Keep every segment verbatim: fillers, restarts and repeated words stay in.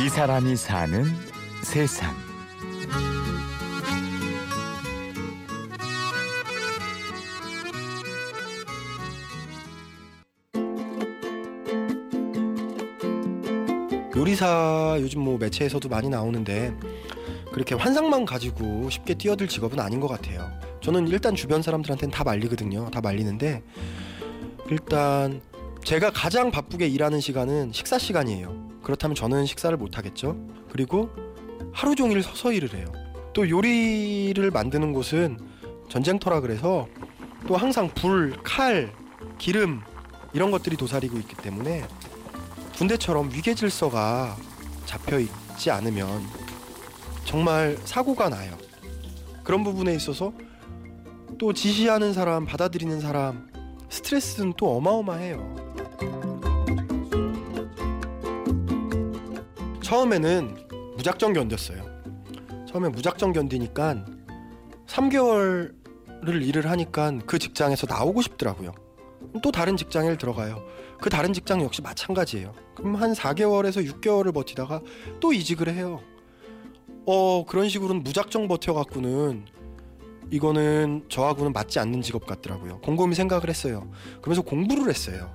이 사람이 사는 세상. 요리사 요즘 뭐 매체에서도 많이 나오는데 그렇게 환상만 가지고 쉽게 뛰어들 직업은 아닌 것 같아요. 저는 일단 주변 사람들한테는 다 말리거든요. 다 말리는데 일단 제가 가장 바쁘게 일하는 시간은 식사 시간이에요. 그렇다면 저는 식사를 못하겠죠. 그리고 하루 종일 서서 일을 해요. 또 요리를 만드는 곳은 전쟁터라 그래서 또 항상 불, 칼, 기름 이런 것들이 도사리고 있기 때문에 군대처럼 위계질서가 잡혀있지 않으면 정말 사고가 나요. 그런 부분에 있어서 또 지시하는 사람, 받아들이는 사람 스트레스는 또 어마어마해요. 처음에는 무작정 견뎠어요. 처음에 무작정 견디니까 삼 개월을 일을 하니까 그 직장에서 나오고 싶더라고요. 또 다른 직장에 들어가요. 그 다른 직장 역시 마찬가지예요. 그럼 한 사 개월에서 육 개월을 버티다가 또 이직을 해요. 어 그런 식으로는 무작정 버텨갖고는 이거는 저하고는 맞지 않는 직업 같더라고요. 곰곰이 생각을 했어요. 그러면서 공부를 했어요.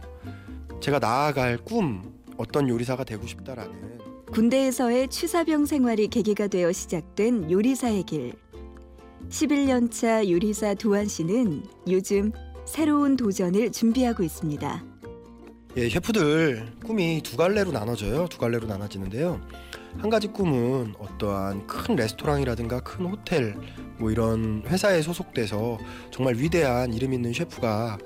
제가 나아갈 꿈, 어떤 요리사가 되고 싶다라는. 군대에서의 취사병 생활이 계기가 되어 시작된 요리사의 길. 십일 년 차 요리사 도한 씨는 요즘 새로운 도전을 준비하고 있습니다. 예, 셰프들 꿈이 두 갈래로 나눠져요. 두 갈래로 나눠지는데요. 한 가지 꿈은 어떠한 큰 레스토랑이라든가 큰 호텔 뭐 이런 회사에 소속돼서 정말 위대한 이름 있는 셰프가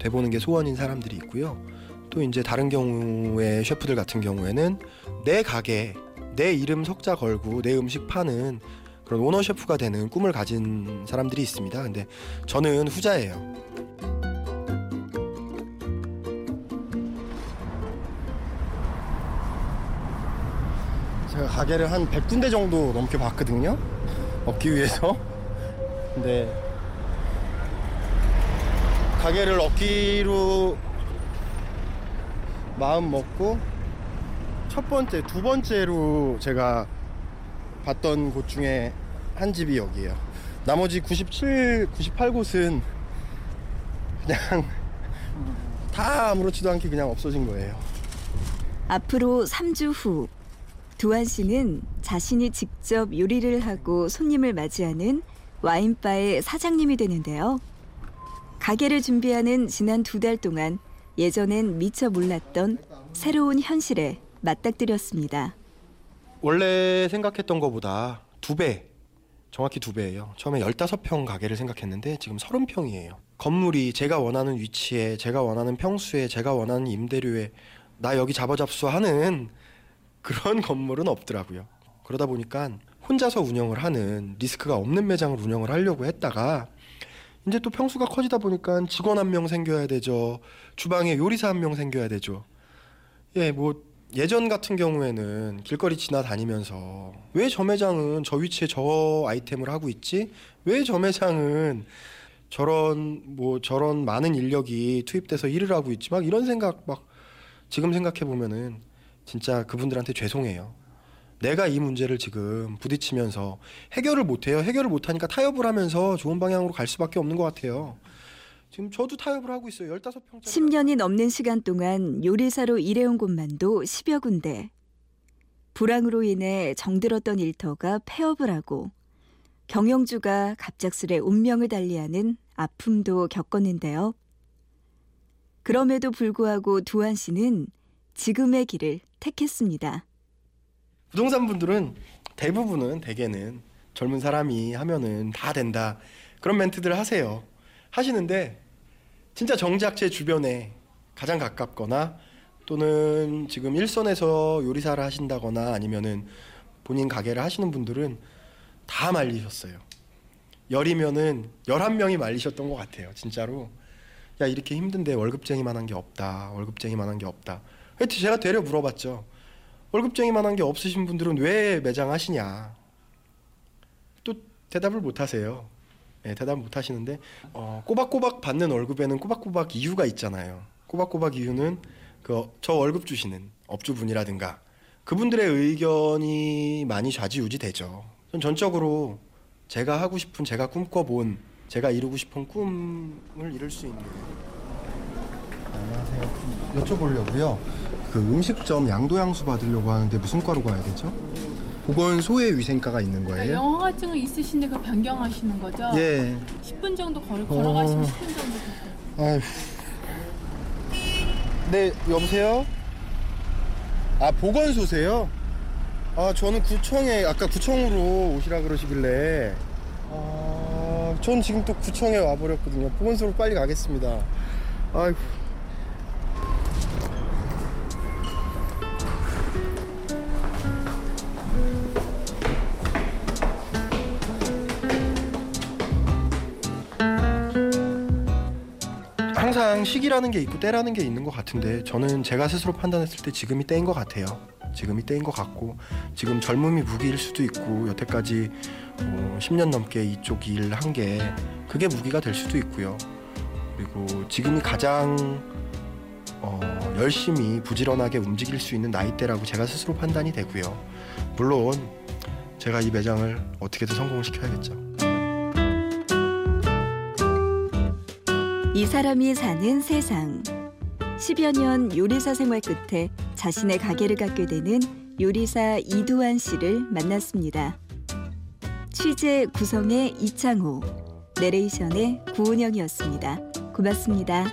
돼보는 게 소원인 사람들이 있고요. 또 이제 다른 경우에 셰프들 같은 경우에는 내 가게, 내 이름 석자 걸고 내 음식 파는 그런 오너 셰프가 되는 꿈을 가진 사람들이 있습니다. 근데 저는 후자예요. 제가 가게를 한 백 군데 정도 넘게 봤거든요. 얻기 위해서. 근데 가게를 얻기로 마음 먹고 첫 번째, 두 번째로 제가 봤던 곳 중에 한 집이 여기예요. 나머지 구십칠, 구십팔 곳은 그냥 다 아무렇지도 않게 그냥 없어진 거예요. 앞으로 삼 주 후 도한 씨는 자신이 직접 요리를 하고 손님을 맞이하는 와인바의 사장님이 되는데요. 가게를 준비하는 지난 두 달 동안 예전엔 미처 몰랐던 새로운 현실에 맞닥뜨렸습니다. 원래 생각했던 것보다 두 배, 정확히 두 배예요. 처음에 십오 평 가게를 생각했는데 지금 삼십 평이에요. 건물이 제가 원하는 위치에, 제가 원하는 평수에, 제가 원하는 임대료에 나 여기 잡아잡수하는 그런 건물은 없더라고요. 그러다 보니까 혼자서 운영을 하는 리스크가 없는 매장을 운영을 하려고 했다가 이제 또 평수가 커지다 보니까 직원 한 명 생겨야 되죠. 주방에 요리사 한 명 생겨야 되죠. 예, 뭐 예전 같은 경우에는 길거리 지나다니면서 왜 저 매장은 저 위치에 저 아이템을 하고 있지? 왜 저 매장은 저런 뭐 저런 많은 인력이 투입돼서 일을 하고 있지? 막 이런 생각 막 지금 생각해 보면은 진짜 그분들한테 죄송해요. 내가 이 문제를 지금 부딪히면서 해결을 못해요. 해결을 못하니까 타협을 하면서 좋은 방향으로 갈 수밖에 없는 것 같아요. 지금 저도 타협을 하고 있어요. 십오 평짜리. 십 년이 넘는 시간 동안 요리사로 일해온 곳만도 십여 군데. 불황으로 인해 정들었던 일터가 폐업을 하고 경영주가 갑작스레 운명을 달리하는 아픔도 겪었는데요. 그럼에도 불구하고 도한 씨는 지금의 길을 택했습니다. 부동산 분들은 대부분은 대개는 젊은 사람이 하면은 다 된다 그런 멘트들을 하세요. 하시는데 진짜 정작 제 주변에 가장 가깝거나 또는 지금 일선에서 요리사를 하신다거나 아니면은 본인 가게를 하시는 분들은 다 말리셨어요. 열이면은 열한 명이 말리셨던 것 같아요. 진짜로 야 이렇게 힘든데 월급쟁이만한 게 없다. 월급쟁이만한 게 없다. 제가 되려 물어봤죠. 월급쟁이만한 게 없으신 분들은 왜 매장 하시냐. 또 대답을 못 하세요. 네, 대답 못 하시는데 어, 꼬박꼬박 받는 월급에는 꼬박꼬박 이유가 있잖아요. 꼬박꼬박 이유는 그 저 월급 주시는 업주분이라든가 그분들의 의견이 많이 좌지우지되죠. 전 전적으로 제가 하고 싶은, 제가 꿈꿔본, 제가 이루고 싶은 꿈을 이룰 수 있는. 안녕하세요. 여쭤보려고요. 그 음식점 양도양수 받으려고 하는데 무슨 과로 가야 되죠? 보건소에 위생과가 있는 거예요? 영어증은 있으신데 그 변경하시는 거죠? 예. 십 분 정도 걸어, 걸어가시면 어... 십 분 정도 걸어요. 네, 여보세요? 아, 보건소세요? 아, 저는 구청에, 아까 구청으로 오시라 그러시길래 아, 전 지금 또 구청에 와버렸거든요. 보건소로 빨리 가겠습니다. 아이고. 항상 시기라는 게 있고 때라는 게 있는 것 같은데, 저는 제가 스스로 판단했을 때 지금이 때인 것 같아요. 지금이 때인 것 같고, 지금 젊음이 무기일 수도 있고, 여태까지 어, 십 년 넘게 이쪽 일을 한 게 그게 무기가 될 수도 있고요. 그리고 지금이 가장 어, 열심히 부지런하게 움직일 수 있는 나이대라고 제가 스스로 판단이 되고요. 물론 제가 이 매장을 어떻게든 성공을 시켜야겠죠. 이 사람이 사는 세상. 십여 년 요리사 생활 끝에 자신의 가게를 갖게 되는 요리사 이두환 씨를 만났습니다. 취재 구성의 이창호, 내레이션의 구은영이었습니다. 고맙습니다.